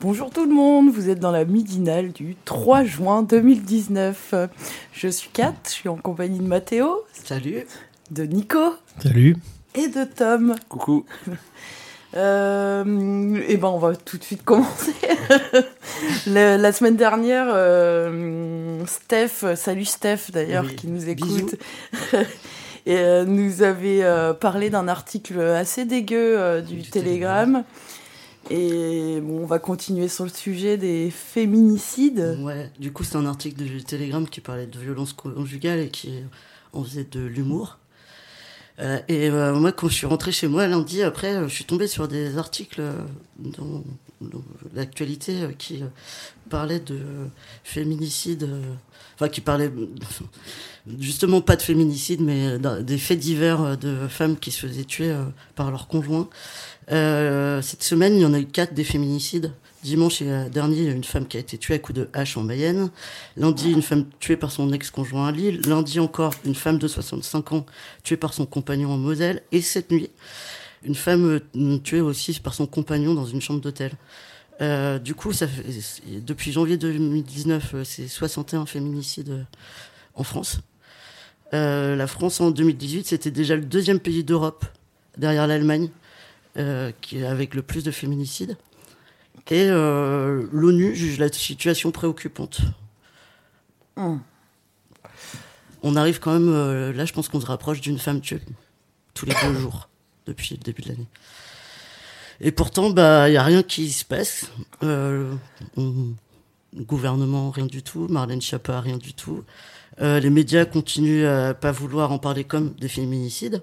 Bonjour tout le monde, vous êtes dans la Midinale du 3 juin 2019. Je suis Kat, je suis en compagnie de Mathéo. Salut. De Nico. Salut. Et de Tom. Coucou. Et ben on va tout de suite commencer. La semaine dernière, Steph, salut Steph d'ailleurs, oui, qui nous écoute, et, nous avait parlé d'un article assez dégueu du Télégramme. Et bon, on va continuer sur le sujet des féminicides. Ouais, du coup c'est un article du Télégramme qui parlait de violence conjugale et qui on faisait de l'humour. Moi, quand je suis rentrée chez moi lundi, après, je suis tombée sur des articles dans l'actualité qui parlaient de féminicide, enfin qui parlaient justement pas de féminicide, mais des faits divers de femmes qui se faisaient tuer par leur conjoint. Cette semaine, il y en a eu 4 des féminicides. Dimanche dernier, il y a une femme qui a été tuée à coups de hache en Mayenne. Lundi, une femme tuée par son ex-conjoint à Lille. Lundi encore, une femme de 65 ans tuée par son compagnon en Moselle. Et cette nuit, une femme tuée aussi par son compagnon dans une chambre d'hôtel. Du coup, ça fait, depuis janvier 2019, c'est 61 féminicides en France. La France, en 2018, c'était déjà le 2e pays d'Europe, derrière l'Allemagne, qui est avec le plus de féminicides. Et l'ONU juge la situation préoccupante. On arrive quand même... là, je pense qu'on se rapproche d'une femme tuée tous les 2 jours depuis le début de l'année. Et pourtant, bah, y a rien qui se passe. Gouvernement, rien du tout. Marlène Schiappa, rien du tout. Les médias continuent à pas vouloir en parler comme des féminicides.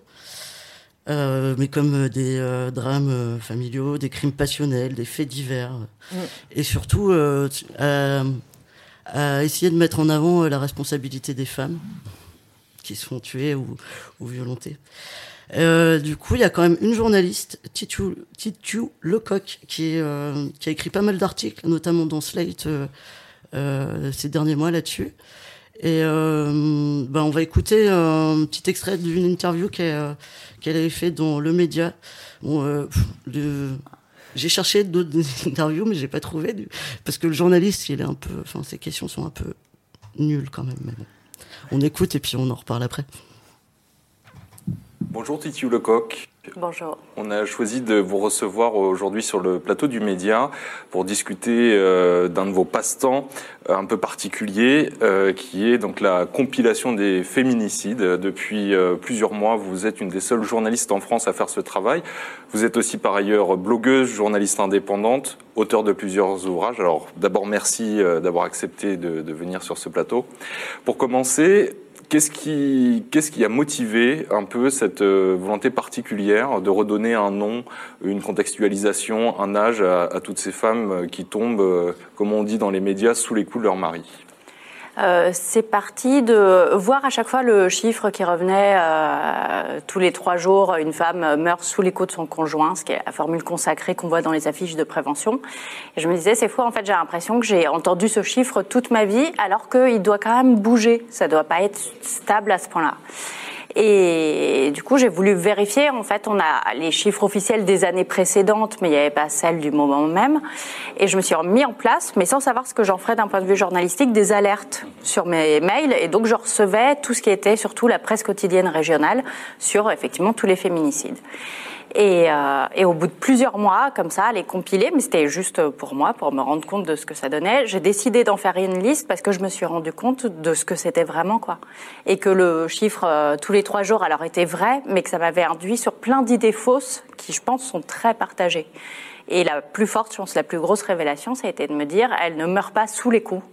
Mais comme des drames familiaux, des crimes passionnels, des faits divers. Et surtout, à essayer de mettre en avant la responsabilité des femmes qui sont tuées ou violentées. Du coup, il y a quand même une journaliste, Titiou Lecoq, qui a écrit pas mal d'articles, notamment dans Slate ces derniers mois là-dessus. Et bah on va écouter un petit extrait d'une interview qu'elle avait fait dans Le Média. Bon, j'ai cherché d'autres interviews, mais j'ai pas trouvé parce que le journaliste, il est un peu, enfin, ses questions sont un peu nulles quand même. Mais bon, on écoute et puis on en reparle après. Bonjour Titiou Lecoq. Bonjour. On a choisi de vous recevoir aujourd'hui sur le plateau du Média pour discuter d'un de vos passe-temps un peu particulier qui est donc la compilation des féminicides. Depuis plusieurs mois, vous êtes une des seules journalistes en France à faire ce travail. Vous êtes aussi par ailleurs blogueuse, journaliste indépendante, auteur de plusieurs ouvrages. Alors d'abord, merci d'avoir accepté de venir sur ce plateau. Pour commencer... Qu'est-ce qui a motivé un peu cette volonté particulière de redonner un nom, une contextualisation, un âge à toutes ces femmes qui tombent, comme on dit dans les médias, sous les coups de leur mari ? C'est parti de voir à chaque fois le chiffre qui revenait tous les 3 jours, une femme meurt sous les coups de son conjoint, ce qui est la formule consacrée qu'on voit dans les affiches de prévention. Et je me disais, c'est fou, en fait, j'ai l'impression que j'ai entendu ce chiffre toute ma vie, alors qu'il doit quand même bouger, ça doit pas être stable à ce point-là. Et du coup, j'ai voulu vérifier. En fait, on a les chiffres officiels des années précédentes, mais il n'y avait pas celles du moment même. Et je me suis remis en place, mais sans savoir ce que j'en ferais d'un point de vue journalistique, des alertes sur mes mails. Et donc, je recevais tout ce qui était surtout la presse quotidienne régionale sur, effectivement, tous les féminicides. Et au bout de plusieurs mois, comme ça, à les compiler, mais c'était juste pour moi, pour me rendre compte de ce que ça donnait, j'ai décidé d'en faire une liste parce que je me suis rendu compte de ce que c'était vraiment, quoi. Et que le chiffre tous les 3 jours, alors, était vrai, mais que ça m'avait induit sur plein d'idées fausses qui, je pense, sont très partagées. Et la plus forte, je pense, la plus grosse révélation, ça a été de me dire, elle ne meurt pas sous les coups.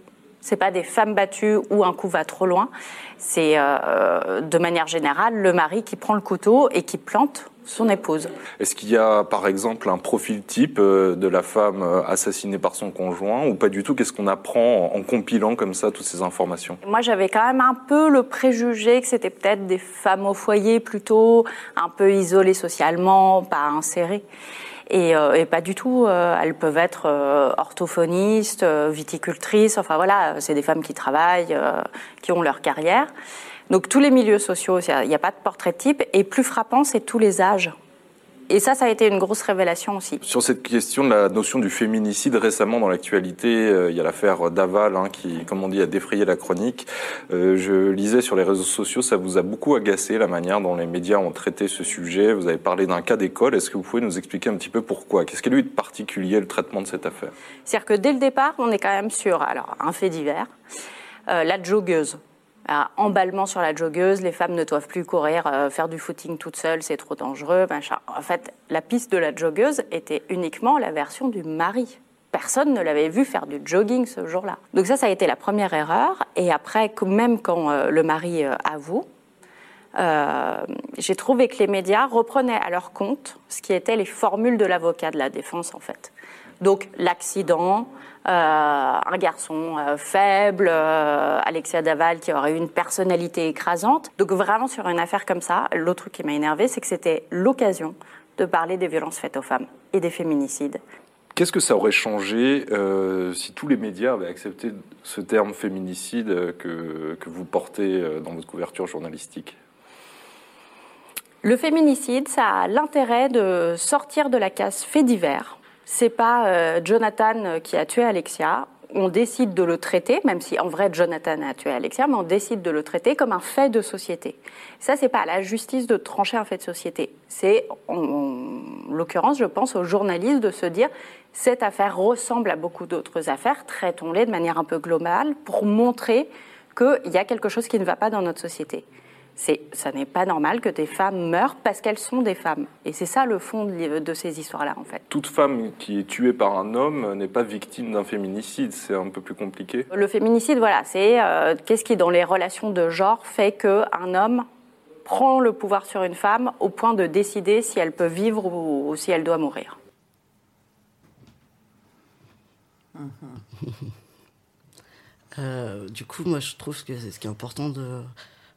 C'est pas des femmes battues où un coup va trop loin. C'est, de manière générale, le mari qui prend le couteau et qui plante son épouse. Est-ce qu'il y a, par exemple, un profil type de la femme assassinée par son conjoint ou pas du tout? Qu'est-ce qu'on apprend en compilant comme ça toutes ces informations? Moi, j'avais quand même un peu le préjugé que c'était peut-être des femmes au foyer plutôt, un peu isolées socialement, pas insérées. Et pas du tout. Elles peuvent être orthophonistes, viticultrices, enfin voilà, c'est des femmes qui travaillent, qui ont leur carrière. Donc tous les milieux sociaux, il n'y a pas de portrait type. Et plus frappant, c'est tous les âges. Et ça, ça a été une grosse révélation aussi. Sur cette question de la notion du féminicide, récemment dans l'actualité, il y a l'affaire Daval qui, comme on dit, a défrayé la chronique. Je lisais sur les réseaux sociaux, ça vous a beaucoup agacé la manière dont les médias ont traité ce sujet. Vous avez parlé d'un cas d'école. Est-ce que vous pouvez nous expliquer un petit peu pourquoi? Qu'est-ce qu'il y a eu de particulier, le traitement de cette affaire? C'est-à-dire que dès le départ, on est quand même sur un fait divers, la joggeuse. Emballement sur la joggeuse, les femmes ne doivent plus courir, faire du footing toutes seules, c'est trop dangereux, machin. En fait, la piste de la joggeuse était uniquement la version du mari. Personne ne l'avait vu faire du jogging ce jour-là. Donc ça a été la première erreur. Et après, même quand le mari avoue, j'ai trouvé que les médias reprenaient à leur compte ce qui étaient les formules de l'avocat de la défense, en fait. Donc l'accident, un garçon faible, Alexia Daval qui aurait eu une personnalité écrasante. Donc vraiment sur une affaire comme ça, l'autre truc qui m'a énervée, c'est que c'était l'occasion de parler des violences faites aux femmes et des féminicides. Qu'est-ce que ça aurait changé si tous les médias avaient accepté ce terme féminicide que vous portez dans votre couverture journalistique ? Le féminicide, ça a l'intérêt de sortir de la case fait divers. C'est pas Jonathan qui a tué Alexia, on décide de le traiter, même si en vrai Jonathan a tué Alexia, mais on décide de le traiter comme un fait de société. Ça, c'est pas à la justice de trancher un fait de société. C'est, en l'occurrence, je pense aux journalistes de se dire « cette affaire ressemble à beaucoup d'autres affaires, traitons-les de manière un peu globale pour montrer qu'il y a quelque chose qui ne va pas dans notre société ». Ça n'est pas normal que des femmes meurent parce qu'elles sont des femmes. Et c'est ça le fond de ces histoires-là, en fait. Toute femme qui est tuée par un homme n'est pas victime d'un féminicide, c'est un peu plus compliqué. Le féminicide, voilà, c'est qu'est-ce qui, dans les relations de genre, fait qu'un homme prend le pouvoir sur une femme au point de décider si elle peut vivre ou si elle doit mourir. Du coup, moi, je trouve que c'est ce qui est important de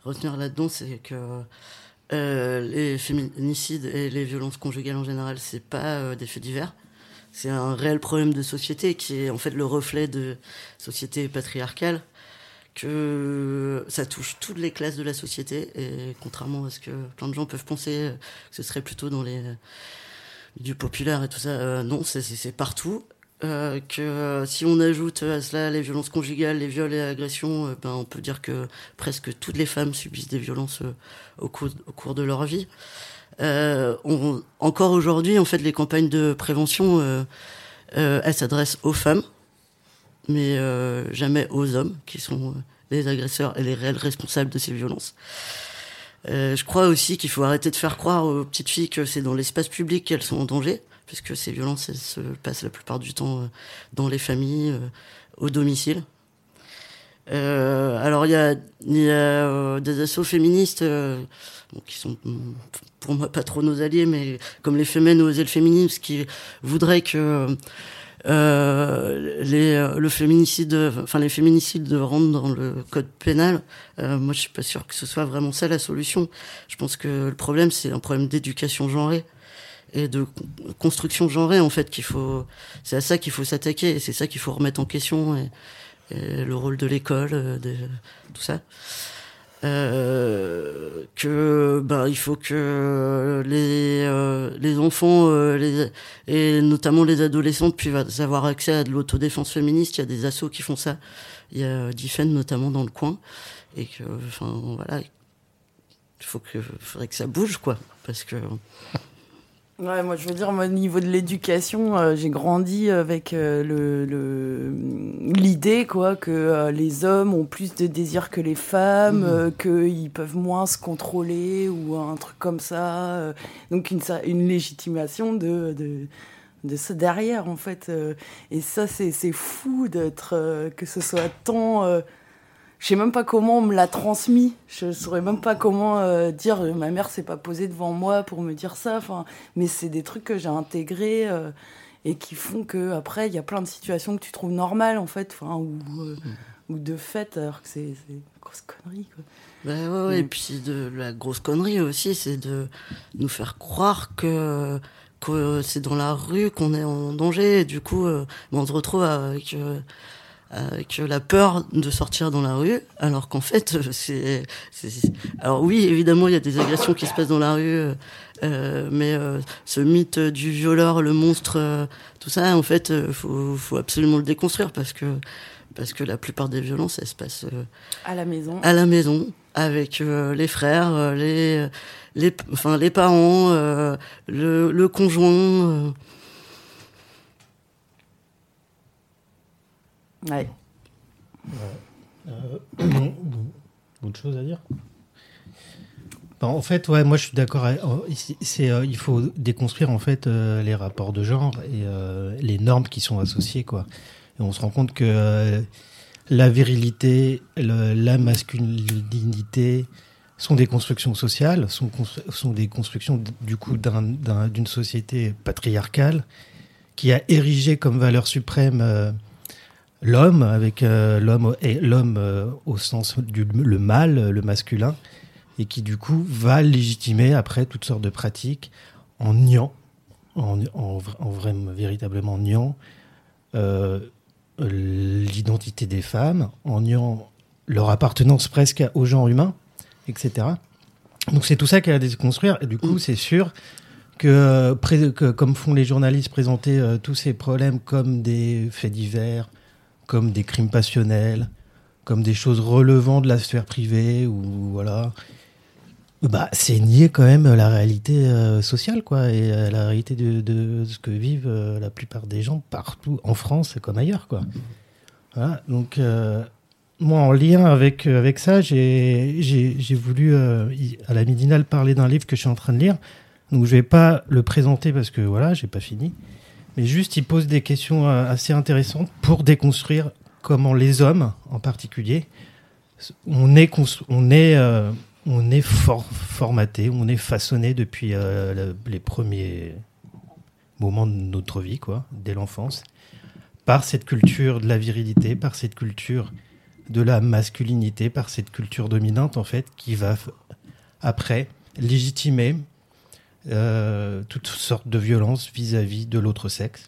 retenir là-dedans, c'est que les féminicides et les violences conjugales en général, c'est pas des faits divers. C'est un réel problème de société qui est en fait le reflet de société patriarcale, que ça touche toutes les classes de la société, et contrairement à ce que plein de gens peuvent penser, que ce serait plutôt dans les milieux populaires et tout ça, non, c'est partout. Que si on ajoute à cela les violences conjugales, les viols et agressions, on peut dire que presque toutes les femmes subissent des violences au cours de leur vie. Encore aujourd'hui, en fait, les campagnes de prévention, elles s'adressent aux femmes, mais jamais aux hommes, qui sont les agresseurs et les réels responsables de ces violences. Je crois aussi qu'il faut arrêter de faire croire aux petites filles que c'est dans l'espace public qu'elles sont en danger, puisque ces violences, elles se passent la plupart du temps dans les familles, au domicile. Alors, il y a des assos féministes qui sont, pour moi, pas trop nos alliés, mais comme les Femmes Osez le Féminisme, qui voudraient que les féminicides rentrent dans le code pénal. Moi, je suis pas sûre que ce soit vraiment ça la solution. Je pense que le problème, c'est un problème d'éducation genrée et de construction genrée, en fait, c'est à ça qu'il faut s'attaquer, et c'est ça qu'il faut remettre en question, et le rôle de l'école, tout ça. Il faut que les enfants, et notamment les adolescents, puissent avoir accès à de l'autodéfense féministe. Il y a des assos qui font ça. Il y a Diffen, notamment, dans le coin. Et que, enfin, voilà. Faudrait que ça bouge, quoi. Parce que, ouais, moi je veux dire, au niveau de l'éducation, j'ai grandi avec l'idée que les hommes ont plus de désirs que les femmes, qu'ils peuvent moins se contrôler ou un truc comme ça. Donc une légitimation de de ce derrière, en fait. Et ça, c'est fou d'être... que ce soit tant... je sais même pas comment on me l'a transmis. Je saurais même pas comment dire ma mère s'est pas posée devant moi pour me dire ça. Enfin, mais c'est des trucs que j'ai intégrés et qui font que après il y a plein de situations que tu trouves normales en fait, enfin ou de fait alors que c'est une grosse connerie quoi. Ben ouais, ouais. Et puis de la grosse connerie aussi, c'est de nous faire croire que c'est dans la rue qu'on est en danger. Et du coup, on se retrouve avec que la peur de sortir dans la rue, alors qu'en fait, alors oui, évidemment, il y a des agressions qui se passent dans la rue, mais ce mythe du violeur, le monstre, tout ça, en fait, faut absolument le déconstruire parce que la plupart des violences, elles se passent à la maison, avec les frères, les parents, le conjoint. Ouais. Autre chose à dire ? Ben, en fait, ouais, moi je suis d'accord. Il faut déconstruire en fait les rapports de genre et les normes qui sont associées, quoi. Et on se rend compte que la virilité, la masculinité sont des constructions sociales, sont des constructions du coup d'une société patriarcale qui a érigé comme valeur suprême l'homme, avec l'homme au sens du le mâle, le masculin, et qui du coup va légitimer après toutes sortes de pratiques en niant, véritablement niant l'identité des femmes, en niant leur appartenance presque au genre humain, etc. Donc c'est tout ça qu'elle a déconstruire, et du coup c'est sûr que comme font les journalistes, présenter tous ces problèmes comme des faits divers, comme des crimes passionnels, comme des choses relevant de la sphère privée, ou voilà, bah c'est nier quand même la réalité sociale, quoi, et la réalité de ce que vivent la plupart des gens partout en France comme ailleurs, quoi. Voilà, donc moi en lien avec ça, j'ai voulu à la Midinale parler d'un livre que je suis en train de lire, donc je vais pas le présenter parce que voilà, j'ai pas fini. Mais juste, il pose des questions assez intéressantes pour déconstruire comment les hommes, en particulier, on est formaté, on est façonné depuis les premiers moments de notre vie, quoi, dès l'enfance, par cette culture de la virilité, par cette culture de la masculinité, par cette culture dominante, en fait, qui va après légitimer toutes sortes de violences vis-à-vis de l'autre sexe.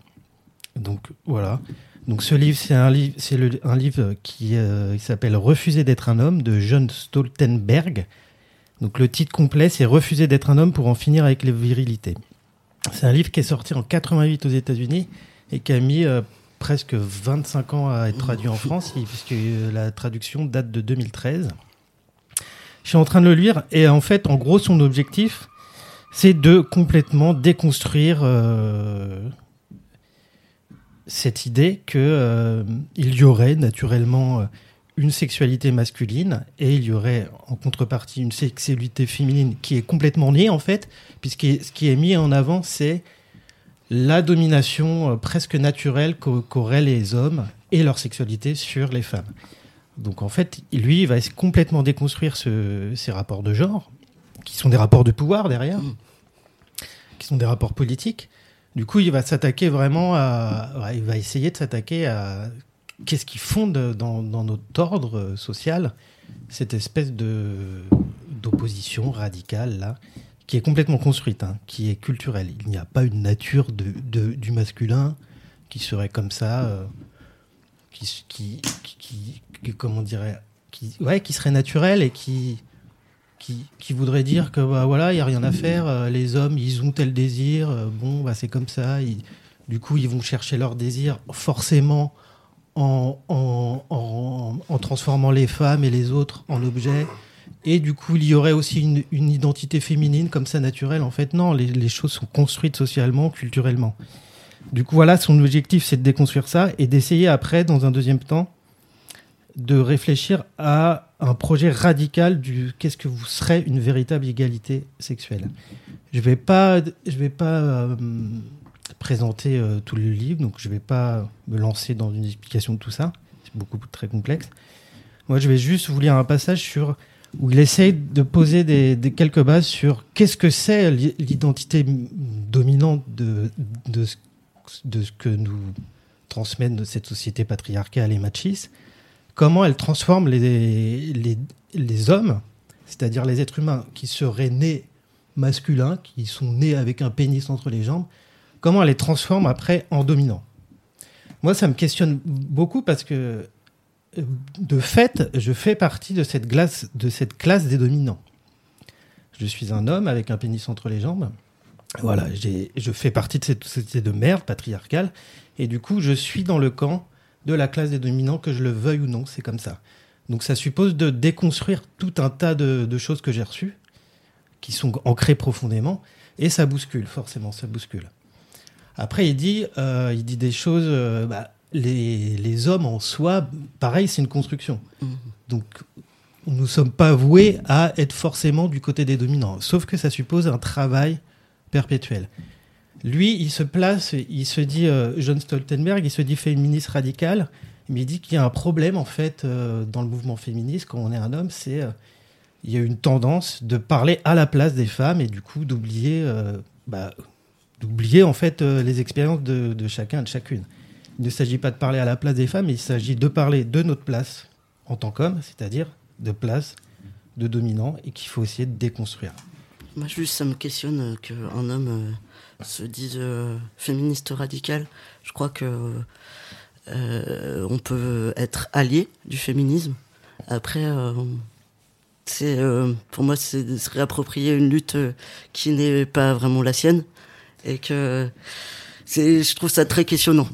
Donc voilà. Donc ce livre, c'est un livre qui s'appelle Refuser d'être un homme de John Stoltenberg. Donc le titre complet, c'est Refuser d'être un homme pour en finir avec les virilités. C'est un livre qui est sorti en 88 aux États-Unis et qui a mis presque 25 ans à être traduit en France, puisque la traduction date de 2013. Je suis en train de le lire et en fait, en gros, son objectif, c'est de complètement déconstruire cette idée qu'il y aurait naturellement une sexualité masculine et il y aurait en contrepartie une sexualité féminine qui est complètement niée en fait, puisque ce qui est mis en avant, c'est la domination presque naturelle qu'auraient les hommes et leur sexualité sur les femmes. Donc en fait, lui, il va complètement déconstruire ces rapports de genre, qui sont des rapports de pouvoir derrière, qui sont des rapports politiques. Du coup, il va s'attaquer vraiment il va essayer de s'attaquer à qu'est-ce qui fonde dans notre ordre social cette espèce d'opposition radicale là, qui est complètement construite, hein, qui est culturelle. Il n'y a pas une nature du masculin qui serait comme ça, qui serait naturelle et qui voudrait dire que bah voilà, il y a rien à faire, les hommes ils ont tel désir, c'est comme ça, du coup ils vont chercher leur désir forcément en transformant les femmes et les autres en objets, et du coup il y aurait aussi une identité féminine comme ça naturelle. En fait non, les choses sont construites socialement, culturellement. Du coup voilà, son objectif, c'est de déconstruire ça et d'essayer après, dans un deuxième temps, de réfléchir à un projet radical du qu'est-ce que vous serez une véritable égalité sexuelle. Je vais pas présenter tout le livre, donc je ne vais pas me lancer dans une explication de tout ça, c'est beaucoup très complexe. Moi, je vais juste vous lire un passage sur, où il essaye de poser des quelques bases sur qu'est-ce que c'est l'identité dominante de ce que nous transmet cette société patriarcale et machiste, comment elle transforme les hommes, c'est-à-dire les êtres humains qui seraient nés masculins, qui sont nés avec un pénis entre les jambes, comment elle les transforme après en dominants. Moi, ça me questionne beaucoup parce que, de fait, je fais partie de cette classe des dominants. Je suis un homme avec un pénis entre les jambes. Voilà, je fais partie de cette société de merde patriarcale. Et du coup, je suis dans le camp de la classe des dominants, que je le veuille ou non, c'est comme ça. Donc ça suppose de déconstruire tout un tas de choses que j'ai reçues, qui sont ancrées profondément, et ça bouscule, forcément, ça bouscule. Après, il dit des choses... les hommes en soi, pareil, c'est une construction. Mmh. Donc, nous ne sommes pas voués à être forcément du côté des dominants, sauf que ça suppose un travail perpétuel. Lui, il se place, il se dit, John Stoltenberg, il se dit féministe radical, mais il dit qu'il y a un problème, en fait, dans le mouvement féministe, quand on est un homme, c'est il y a une tendance de parler à la place des femmes et du coup d'oublier en fait, les expériences de chacun et de chacune. Il ne s'agit pas de parler à la place des femmes, il s'agit de parler de notre place en tant qu'homme, c'est-à-dire de place de dominant, et qu'il faut essayer de déconstruire. Moi, juste, ça me questionne qu'un homme se dise féministe radical. Je crois que on peut être allié du féminisme. Après, pour moi, c'est de se réapproprier une lutte qui n'est pas vraiment la sienne, et que... je trouve ça très questionnant.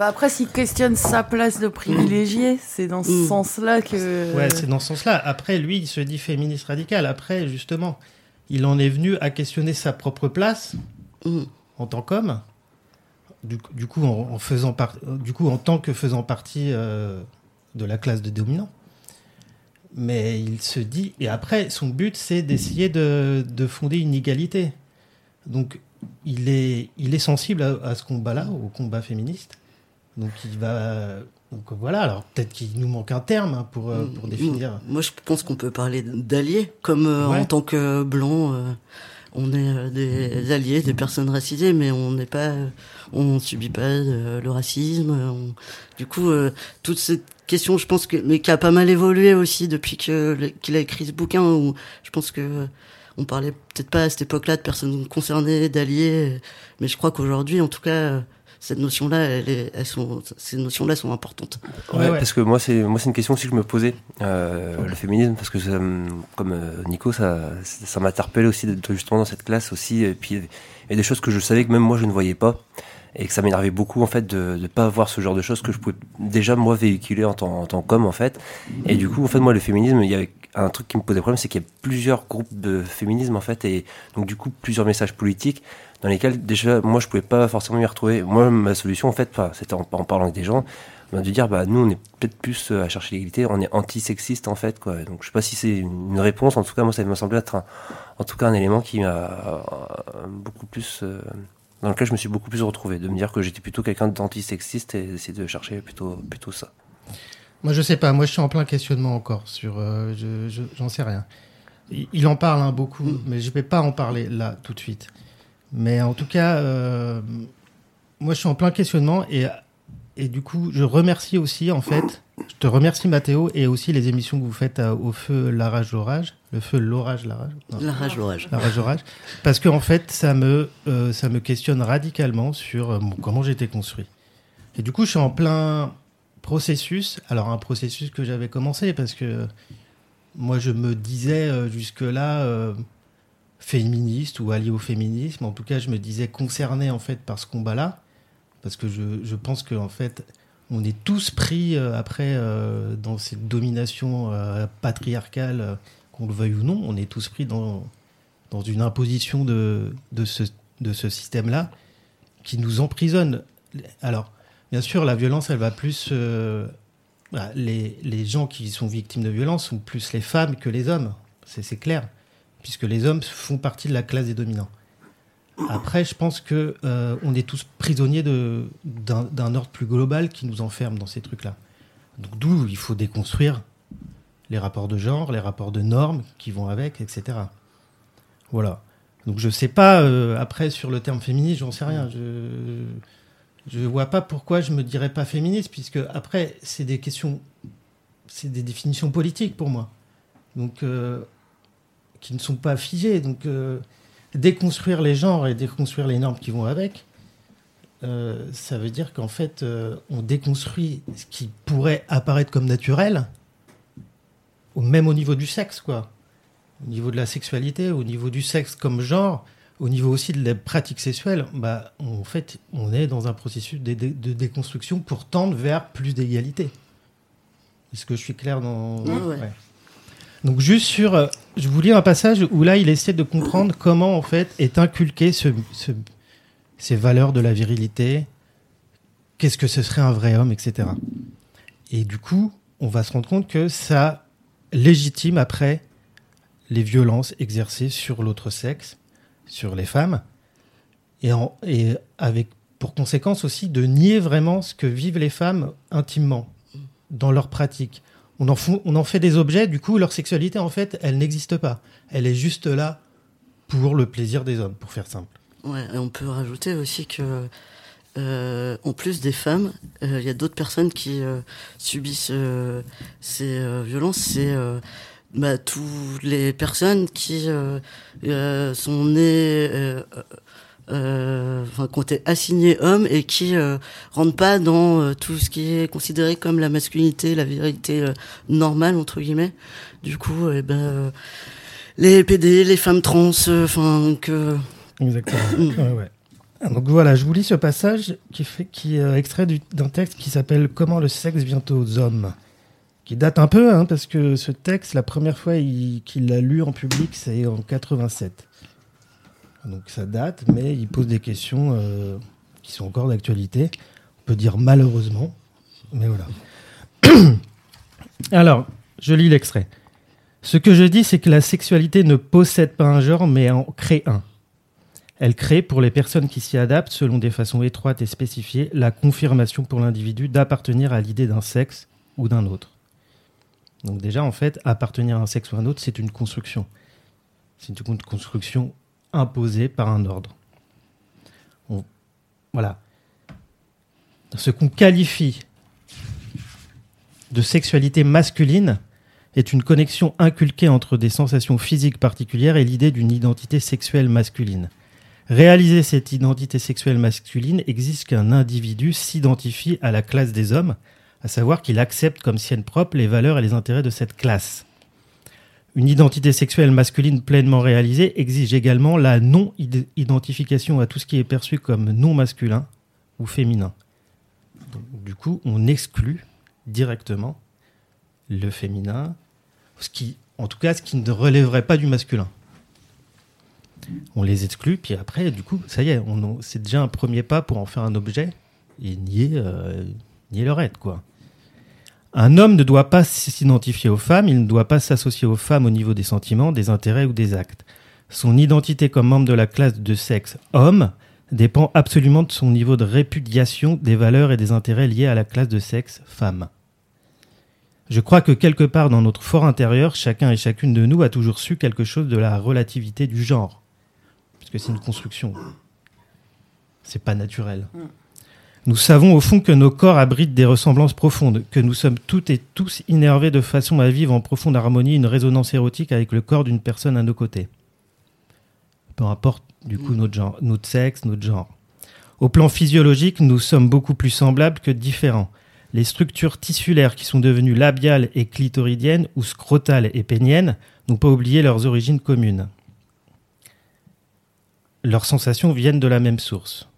Après, s'il questionne sa place de privilégié, c'est dans ce sens-là que... Ouais, c'est dans ce sens-là. Après, lui, il se dit féministe radical. Après, justement, il en est venu à questionner sa propre place en tant qu'homme. Du coup, en tant que faisant partie de la classe de dominants. Mais il se dit... Et après, son but, c'est d'essayer de fonder une égalité. Donc... Il est sensible à ce combat-là, au combat féministe. Donc voilà, alors peut-être qu'il nous manque un terme hein, pour définir. Moi, je pense qu'on peut parler d'alliés, comme en tant que blanc, on est des alliés des personnes racisées, mais on subit pas le racisme. Du coup, toute cette question, je pense mais qui a pas mal évolué aussi depuis qu'il a écrit ce bouquin, où je pense que. On parlait peut-être pas à cette époque-là de personnes concernées, d'alliés, mais je crois qu'aujourd'hui, en tout cas, ces notions-là sont importantes. Ouais. Parce que moi, c'est une question aussi que je me posais, le féminisme, parce que ça, comme Nico, ça m'interpelle aussi d'être justement dans cette classe aussi, et puis il y a des choses que je savais que même moi je ne voyais pas, et que ça m'énervait beaucoup en fait de pas avoir ce genre de choses que je pouvais déjà moi véhiculer en tant qu'homme en fait. Et du coup en fait moi le féminisme, il y avait un truc qui me posait problème, c'est qu'il y a plusieurs groupes de féminisme en fait, et donc du coup plusieurs messages politiques dans lesquels déjà moi je pouvais pas forcément m'y retrouver. Moi ma solution en fait, c'était en parlant avec des gens, de dire nous on est peut-être plus à chercher l'égalité, on est anti-sexiste en fait quoi. Donc je sais pas si c'est une réponse, en tout cas moi ça m'a semblé être un élément qui m'a beaucoup plus dans lequel je me suis beaucoup plus retrouvé, de me dire que j'étais plutôt quelqu'un d'antisexiste et d'essayer de chercher plutôt ça. Moi, je sais pas. Moi, je suis en plein questionnement encore sur... j'en sais rien. Il en parle beaucoup, mais je vais pas en parler là, tout de suite. Mais en tout cas, moi, je suis en plein questionnement et du coup, je remercie aussi, en fait, je te remercie, Mathéo, et aussi les émissions que vous faites au feu l'orage, parce que en fait ça me questionne radicalement sur comment j'étais construit. Et du coup je suis en plein processus, alors un processus que j'avais commencé, parce que moi je me disais jusque-là féministe ou allié au féminisme, en tout cas je me disais concerné en fait par ce combat-là, parce que je pense que en fait on est tous pris après dans cette domination patriarcale, qu'on le veuille ou non, on est tous pris dans une imposition de ce système-là qui nous emprisonne. Alors, bien sûr, la violence, elle va plus... les gens qui sont victimes de violence sont plus les femmes que les hommes, c'est clair, puisque les hommes font partie de la classe des dominants. Après, je pense que on est tous prisonniers d'un ordre plus global qui nous enferme dans ces trucs-là. Donc d'où il faut déconstruire les rapports de genre, les rapports de normes qui vont avec, etc. Voilà. Donc je sais pas, après sur le terme féministe, j'en sais rien. Je vois pas pourquoi je me dirais pas féministe, puisque après c'est des questions, c'est des définitions politiques pour moi, donc qui ne sont pas figées. Donc déconstruire les genres et déconstruire les normes qui vont avec, ça veut dire qu'en fait on déconstruit ce qui pourrait apparaître comme naturel, même au niveau du sexe, quoi. Au niveau de la sexualité, au niveau du sexe comme genre, au niveau aussi de la pratique sexuelle, bah, en fait, on est dans un processus de déconstruction pour tendre vers plus d'égalité. Est-ce que je suis clair dans... Ouais. Donc juste sur... Je vous lis un passage où là, il essaie de comprendre comment, en fait, est inculqué ces valeurs de la virilité, qu'est-ce que ce serait un vrai homme, etc. Et du coup, on va se rendre compte que ça légitime après les violences exercées sur l'autre sexe, sur les femmes, et avec pour conséquence aussi de nier vraiment ce que vivent les femmes intimement, dans leur pratique. On en fait des objets, du coup, leur sexualité, en fait, elle n'existe pas. Elle est juste là pour le plaisir des hommes, pour faire simple. Ouais, et on peut rajouter aussi que... en plus des femmes, il y a d'autres personnes qui subissent ces violences. C'est toutes les personnes qui sont nées, qui ont été assignées hommes et qui rentrent pas dans tout ce qui est considéré comme la masculinité, la virilité normale entre guillemets. Du coup, les PD, les femmes trans, Exactement. Ouais. Donc voilà, je vous lis ce passage qui est extrait d'un texte qui s'appelle « Comment le sexe vient aux hommes », qui date un peu, hein, parce que ce texte, la première fois qu'il l'a lu en public, c'est en 87. Donc ça date, mais il pose des questions qui sont encore d'actualité. On peut dire malheureusement, mais voilà. Alors, je lis l'extrait. « Ce que je dis, c'est que la sexualité ne possède pas un genre, mais en crée un. » Elle crée, pour les personnes qui s'y adaptent, selon des façons étroites et spécifiées, la confirmation pour l'individu d'appartenir à l'idée d'un sexe ou d'un autre. Donc déjà, en fait, appartenir à un sexe ou à un autre, c'est une construction. C'est une construction imposée par un ordre. Voilà. Ce qu'on qualifie de sexualité masculine est une connexion inculquée entre des sensations physiques particulières et l'idée d'une identité sexuelle masculine. Réaliser cette identité sexuelle masculine exige qu'un individu s'identifie à la classe des hommes, à savoir qu'il accepte comme sienne propre les valeurs et les intérêts de cette classe. Une identité sexuelle masculine pleinement réalisée exige également la non-identification à tout ce qui est perçu comme non masculin ou féminin. Donc, du coup, on exclut directement le féminin, ce qui ne relèverait pas du masculin. On les exclut, puis après, du coup, ça y est, c'est déjà un premier pas pour en faire un objet et nier leur être, quoi. Un homme ne doit pas s'identifier aux femmes, il ne doit pas s'associer aux femmes au niveau des sentiments, des intérêts ou des actes. Son identité comme membre de la classe de sexe homme dépend absolument de son niveau de répudiation des valeurs et des intérêts liés à la classe de sexe femme. Je crois que quelque part dans notre fort intérieur, chacun et chacune de nous a toujours su quelque chose de la relativité du genre. Que c'est une construction. C'est pas naturel. Nous savons au fond que nos corps abritent des ressemblances profondes, que nous sommes toutes et tous innervés de façon à vivre en profonde harmonie une résonance érotique avec le corps d'une personne à nos côtés. Peu importe, du coup, notre genre, notre sexe, notre genre. Au plan physiologique, nous sommes beaucoup plus semblables que différents. Les structures tissulaires qui sont devenues labiales et clitoridiennes ou scrotales et péniennes n'ont pas oublié leurs origines communes. Leurs sensations viennent de la même source.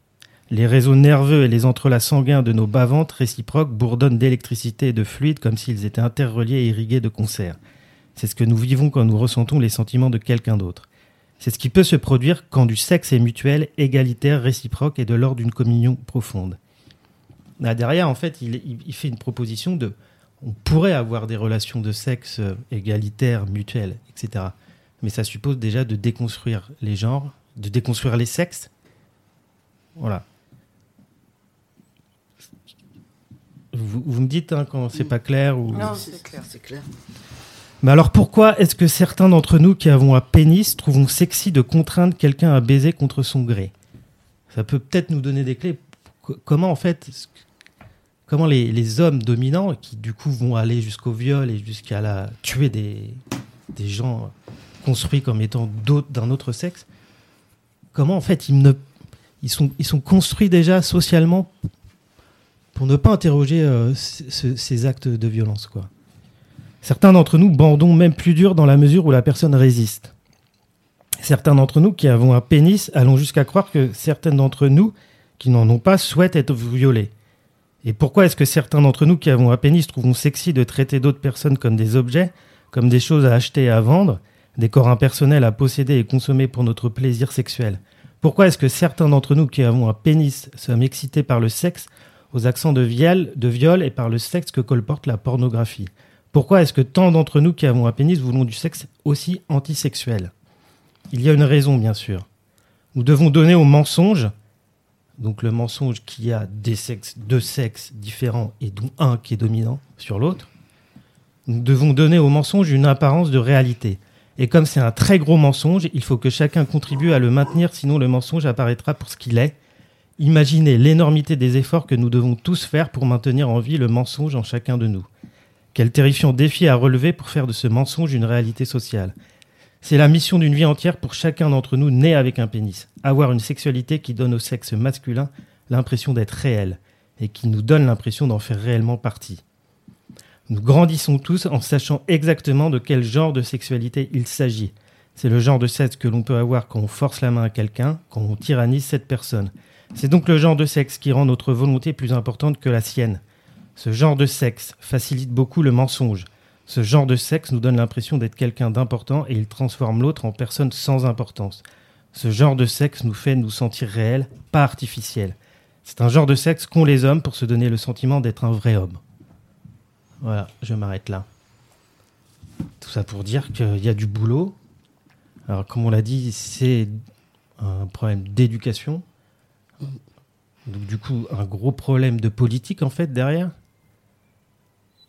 Les réseaux nerveux et les entrelacs sanguins de nos bas-ventres réciproques bourdonnent d'électricité et de fluide comme s'ils étaient interreliés et irrigués de concert. C'est ce que nous vivons quand nous ressentons les sentiments de quelqu'un d'autre. C'est ce qui peut se produire quand du sexe est mutuel, égalitaire, réciproque et de l'ordre d'une communion profonde. Là, derrière, en fait, il fait une proposition de... On pourrait avoir des relations de sexe égalitaires, mutuelles, etc. Mais ça suppose déjà de déconstruire les genres, de déconstruire les sexes. Voilà. Vous me dites hein, quand c'est pas clair ou... Non, c'est clair, c'est clair. Mais alors pourquoi est-ce que certains d'entre nous qui avons un pénis trouvons sexy de contraindre quelqu'un à baiser contre son gré ? Ça peut peut-être nous donner des clés. Comment en fait, comment les hommes dominants qui du coup vont aller jusqu'au viol et jusqu'à la tuer des gens construits comme étant d'un autre sexe, comment en fait ils sont construits déjà socialement pour ne pas interroger ces actes de violence, quoi. Certains d'entre nous bandons même plus dur dans la mesure où la personne résiste. Certains d'entre nous qui avons un pénis allons jusqu'à croire que certaines d'entre nous qui n'en ont pas souhaitent être violées. Et pourquoi est-ce que certains d'entre nous qui avons un pénis trouvons sexy de traiter d'autres personnes comme des objets, comme des choses à acheter et à vendre, des corps impersonnels à posséder et consommer pour notre plaisir sexuel ? Pourquoi est-ce que certains d'entre nous qui avons un pénis sommes excités par le sexe, aux accents de viol et par le sexe que colporte la pornographie ? Pourquoi est-ce que tant d'entre nous qui avons un pénis voulons du sexe aussi antisexuel ? Il y a une raison, bien sûr. Nous devons donner au mensonge, donc le mensonge qui a deux sexes différents et dont un qui est dominant sur l'autre, nous devons donner au mensonge une apparence de réalité. Et comme c'est un très gros mensonge, il faut que chacun contribue à le maintenir, sinon le mensonge apparaîtra pour ce qu'il est. Imaginez l'énormité des efforts que nous devons tous faire pour maintenir en vie le mensonge en chacun de nous. Quel terrifiant défi à relever pour faire de ce mensonge une réalité sociale. C'est la mission d'une vie entière pour chacun d'entre nous né avec un pénis. Avoir une sexualité qui donne au sexe masculin l'impression d'être réel et qui nous donne l'impression d'en faire réellement partie. Nous grandissons tous en sachant exactement de quel genre de sexualité il s'agit. C'est le genre de sexe que l'on peut avoir quand on force la main à quelqu'un, quand on tyrannise cette personne. C'est donc le genre de sexe qui rend notre volonté plus importante que la sienne. Ce genre de sexe facilite beaucoup le mensonge. Ce genre de sexe nous donne l'impression d'être quelqu'un d'important et il transforme l'autre en personne sans importance. Ce genre de sexe nous fait nous sentir réels, pas artificiels. C'est un genre de sexe qu'ont les hommes pour se donner le sentiment d'être un vrai homme. Voilà, je m'arrête là. Tout ça pour dire qu'il y a du boulot. Alors, comme on l'a dit, c'est un problème d'éducation. Donc, du coup, un gros problème de politique, en fait, derrière.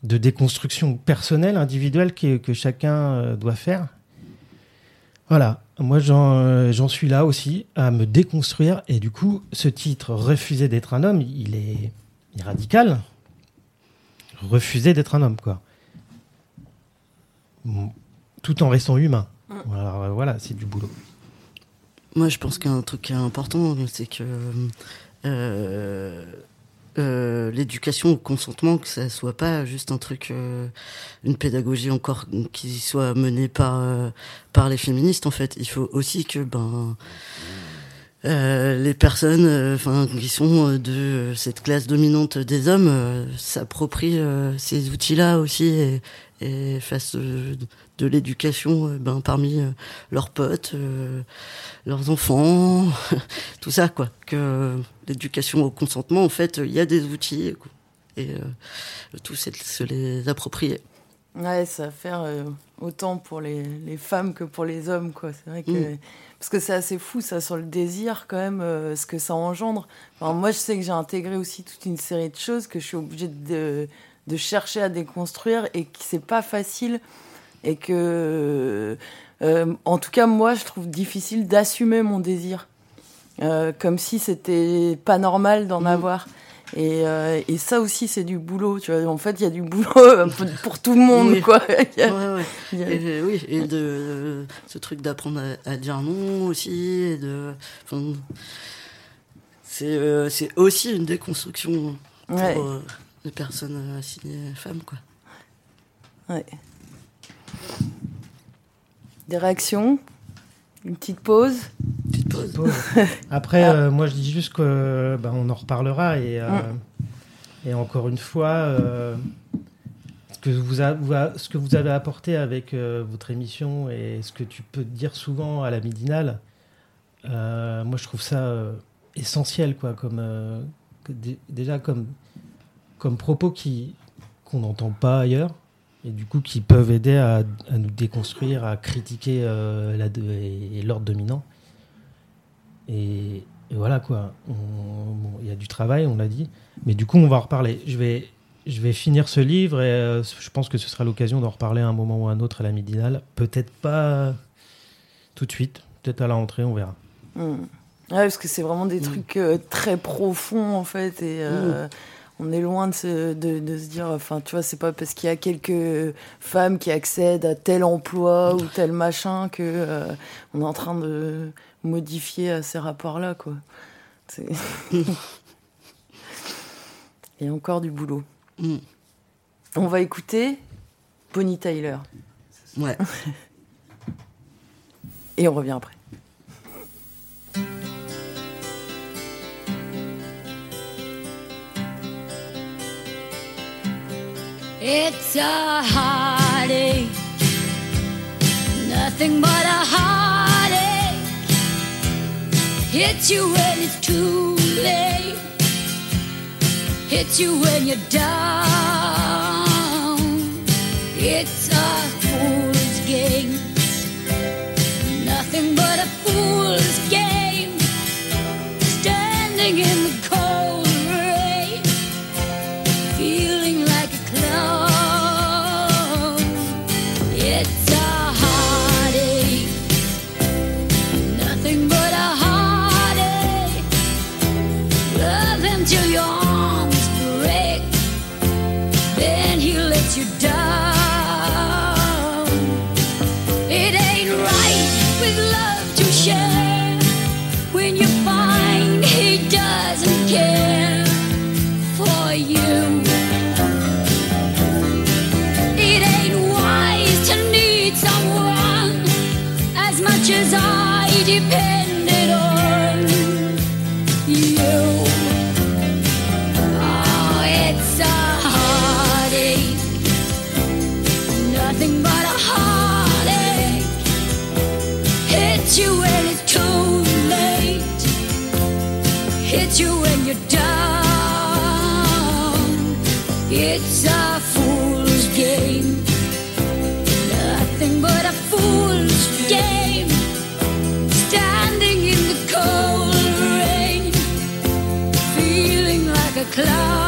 De déconstruction personnelle, individuelle, que chacun doit faire. Voilà. Moi, j'en suis là aussi, à me déconstruire. Et du coup, ce titre, « Refuser d'être un homme », il est radical. Refuser d'être un homme, quoi. Tout en restant humain. Alors, voilà, c'est du boulot. Moi, je pense qu'un truc important, c'est que... l'éducation au consentement, que ça soit pas juste un truc, une pédagogie encore qui soit menée par les féministes en fait. Il faut aussi que les personnes, qui sont de cette classe dominante des hommes, s'approprient ces outils-là aussi et fassent de l'éducation parmi leurs potes, leurs enfants, tout ça quoi. Que l'éducation au consentement, en fait, il y a des outils et tout c'est de se les approprier. Ouais, ça va faire autant pour les femmes que pour les hommes, quoi. C'est vrai que parce que c'est assez fou ça sur le désir quand même, ce que ça engendre. Enfin, moi, je sais que j'ai intégré aussi toute une série de choses que je suis obligée de chercher à déconstruire et que c'est pas facile et que, en tout cas, moi, je trouve difficile d'assumer mon désir, comme si c'était pas normal d'en avoir. Et ça aussi, c'est du boulot, tu vois. En fait, il y a du boulot pour tout le monde, oui. Quoi. Ouais. Et de ce truc d'apprendre à dire non aussi. Et c'est aussi une déconstruction pour les personnes assignées femmes, quoi. Ouais. Des réactions ? Une petite pause. Après, moi, je dis juste qu'on en reparlera. Et encore une fois, ce que vous avez apporté avec votre émission et ce que tu peux dire souvent à la Midinale, moi, je trouve ça essentiel, quoi, comme, déjà comme propos qu'on n'entend pas ailleurs. Et du coup, qui peuvent aider à nous déconstruire, à critiquer l'ordre dominant. Et voilà quoi, il y a du travail, on l'a dit, mais du coup on va en reparler. Je vais finir ce livre et je pense que ce sera l'occasion d'en reparler à un moment ou à un autre à la Midinale. Peut-être pas tout de suite, peut-être à la rentrée, on verra. Ouais, parce que c'est vraiment des trucs très profonds en fait, et on est loin de se dire, enfin tu vois, c'est pas parce qu'il y a quelques femmes qui accèdent à tel emploi ou tel machin que on est en train de modifier ces rapports-là, quoi. C'est... Il y a encore du boulot. On va écouter Bonnie Tyler. Ouais. Et on revient après. It's a heartache, nothing but a heartache. Hits you when it's too late, hits you when you're down. It's a fool's game, nothing but a fool's game. Standing in the cold rain, feeling like a clown. It's a heartache, nothing but a heartache. Love until your arms break, then he'll let you down. Depended on you. Oh, it's a heartache, nothing but a heartache. Hits you when it's too late, hits you when you're down. It's a fool's game, nothing but a fool's game. Standing in the cold rain, feeling like a clown.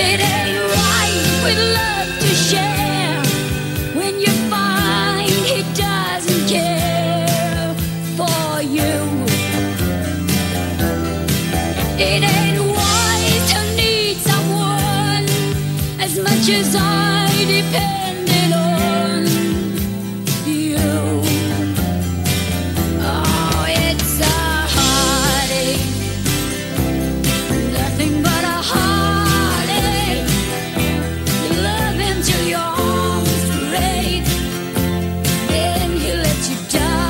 It ain't right with love to share. It ain't wise to need someone as much as I depended on you. Oh, it's a heartache, nothing but a heartache. You love him till your arms break, then he'll let you down.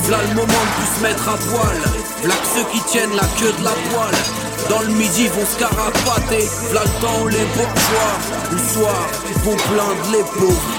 V'là le moment de plus se mettre à poil, v'là que ceux qui tiennent la queue de la poêle, Dans le midi vont se carapater, v'là le temps les bourgeois. Le soir vont plaindre les pauvres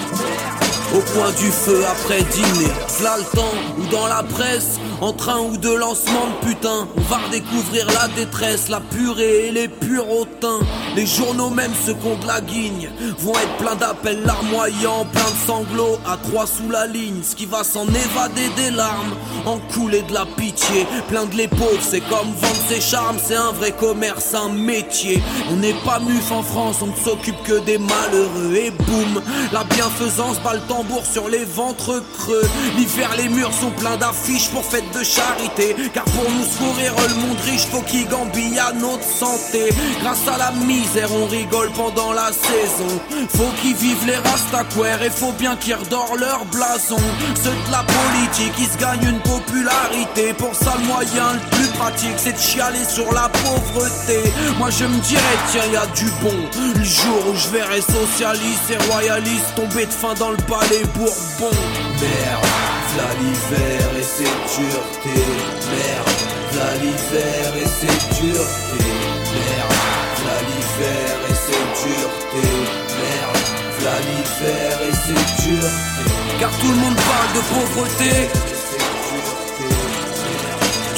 au coin du feu après dîner. V'là le temps ou dans la presse, en train ou de lancement de putain, on va redécouvrir la détresse, la purée et les purotins. Les journaux, même ceux qu'on de la guigne, vont être pleins d'appels larmoyants, pleins de sanglots à trois sous la ligne. Ce qui va s'en évader des larmes, en couler de la pitié. Plaindre les pauvres, c'est comme vendre ses charmes, c'est un vrai commerce, un métier. On n'est pas muf en France, on ne s'occupe que des malheureux. Et boum, la bienfaisance bat le tambour sur les ventres creux. L'hiver, les murs sont pleins d'affiches pour fêter de charité, car pour nous sourire le monde riche faut qu'il gambille à notre santé. Grâce à la misère on rigole pendant la saison. Faut qu'ils vivent les rastaquaires et faut bien qu'ils redorent leur blason. Ceux de la politique ils se gagnent une popularité, pour ça le moyen le plus pratique c'est de chialer sur la pauvreté. Moi je me dirais tiens y'a du bon, le jour où je verrai socialiste et royaliste tomber de faim dans le palais Bourbon. Merde, v'là l'hiver et c'est dureté. Merde, v'là l'hiver et c'est dureté. Merde, v'là l'hiver et c'est dureté. Merde, v'là l'hiver et c'est dureté. Car tout le monde parle de pauvreté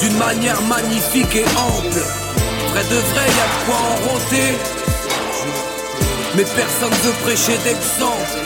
d'une manière magnifique et ample. Vrai de vrai y'a de quoi en rôter, mais personne veut prêcher d'exemple.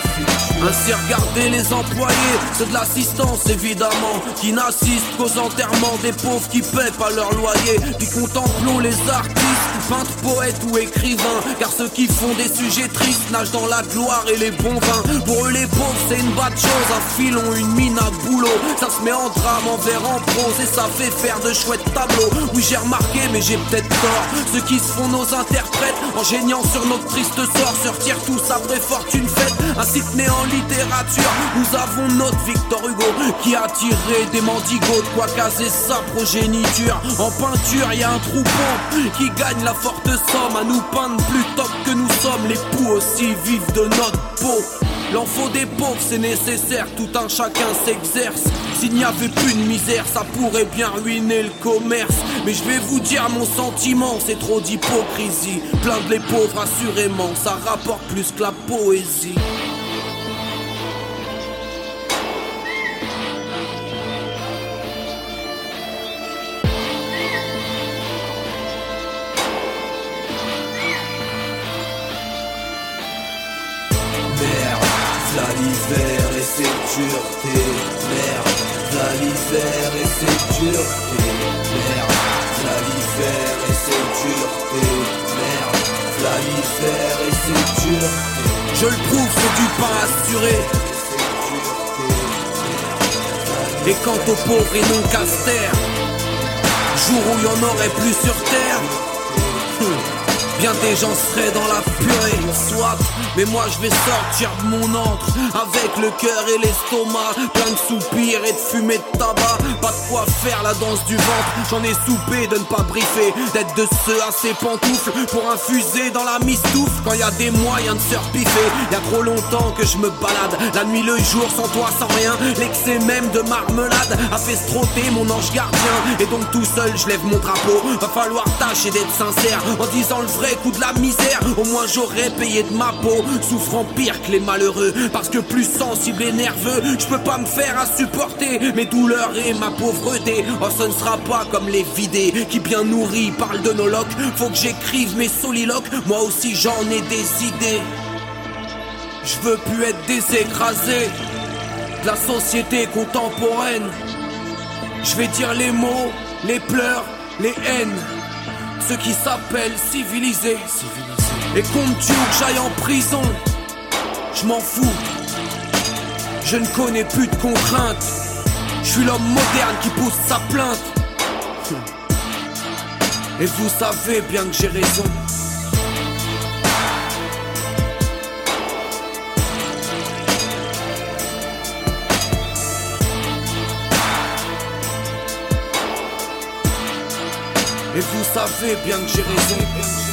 Ainsi regardez les employés, c'est de l'assistance évidemment, qui n'assistent qu'aux enterrements des pauvres qui paient pas leur loyer. Puis contemplons les artistes, peintres, poètes ou écrivains, car ceux qui font des sujets tristes nagent dans la gloire et les bons vins. Pour eux les pauvres c'est une bad chose, un filon, une mine, un boulot. Ça se met en drame, en vers, en prose et ça fait faire de chouettes tableaux. Oui j'ai remarqué mais j'ai peut-être tort, ceux qui se font nos interprètes en géniant sur notre triste sort, se retirent tous après fortune faite. Ainsi que néant littérature, nous avons notre Victor Hugo qui a tiré des mendigos de quoi caser sa progéniture. En peinture y a un troupeau qui gagne la forte somme à nous peindre plus top que nous sommes. Les poux aussi vivent de notre peau. L'enfant des pauvres c'est nécessaire, tout un chacun s'exerce. S'il n'y avait plus de misère, ça pourrait bien ruiner le commerce. Mais je vais vous dire mon sentiment, c'est trop d'hypocrisie. Plaindre les pauvres assurément, ça rapporte plus que la poésie. Merde, v'là l'hiver et c'est dureté. Merde, v'là l'hiver et c'est dureté. Merde, v'là l'hiver et c'est dureté. Je le prouve, c'est du pain assuré. Et quant aux pauvres et non casters, jour où y'en aurait plus sur terre, bien des gens seraient dans la purée, soit. Mais moi je vais sortir de mon antre avec le cœur et l'estomac, plein de soupirs et de fumée de tabac. Pas de quoi faire la danse du ventre, j'en ai soupé de ne pas briefer, d'être de ceux à ses pantoufles pour infuser dans la mistouffe. Quand y a des moyens de surpiffer, y a trop longtemps que je me balade, la nuit le jour, sans toi, sans rien. L'excès même de marmelade a fait strotter mon ange gardien, et donc tout seul je lève mon drapeau. Va falloir tâcher d'être sincère en disant le vrai coup de la misère, au moins j'aurais payé de ma peau, souffrant pire que les malheureux, parce que plus sensible et nerveux, je peux pas me faire à supporter mes douleurs et ma pauvreté. Oh ce ne sera pas comme les vidés qui bien nourris parlent de nos loques. Faut que j'écrive mes soliloques, moi aussi j'en ai des idées. Je veux plus être désécrasé de la société contemporaine. Je vais dire les mots, les pleurs, les haines, ceux qui s'appellent civilisés. Et qu'on me tue ou que j'aille en prison, je m'en fous. Je ne connais plus de contraintes, je suis l'homme moderne qui pousse sa plainte. Et vous savez bien que j'ai raison. Et vous savez bien que j'ai raison.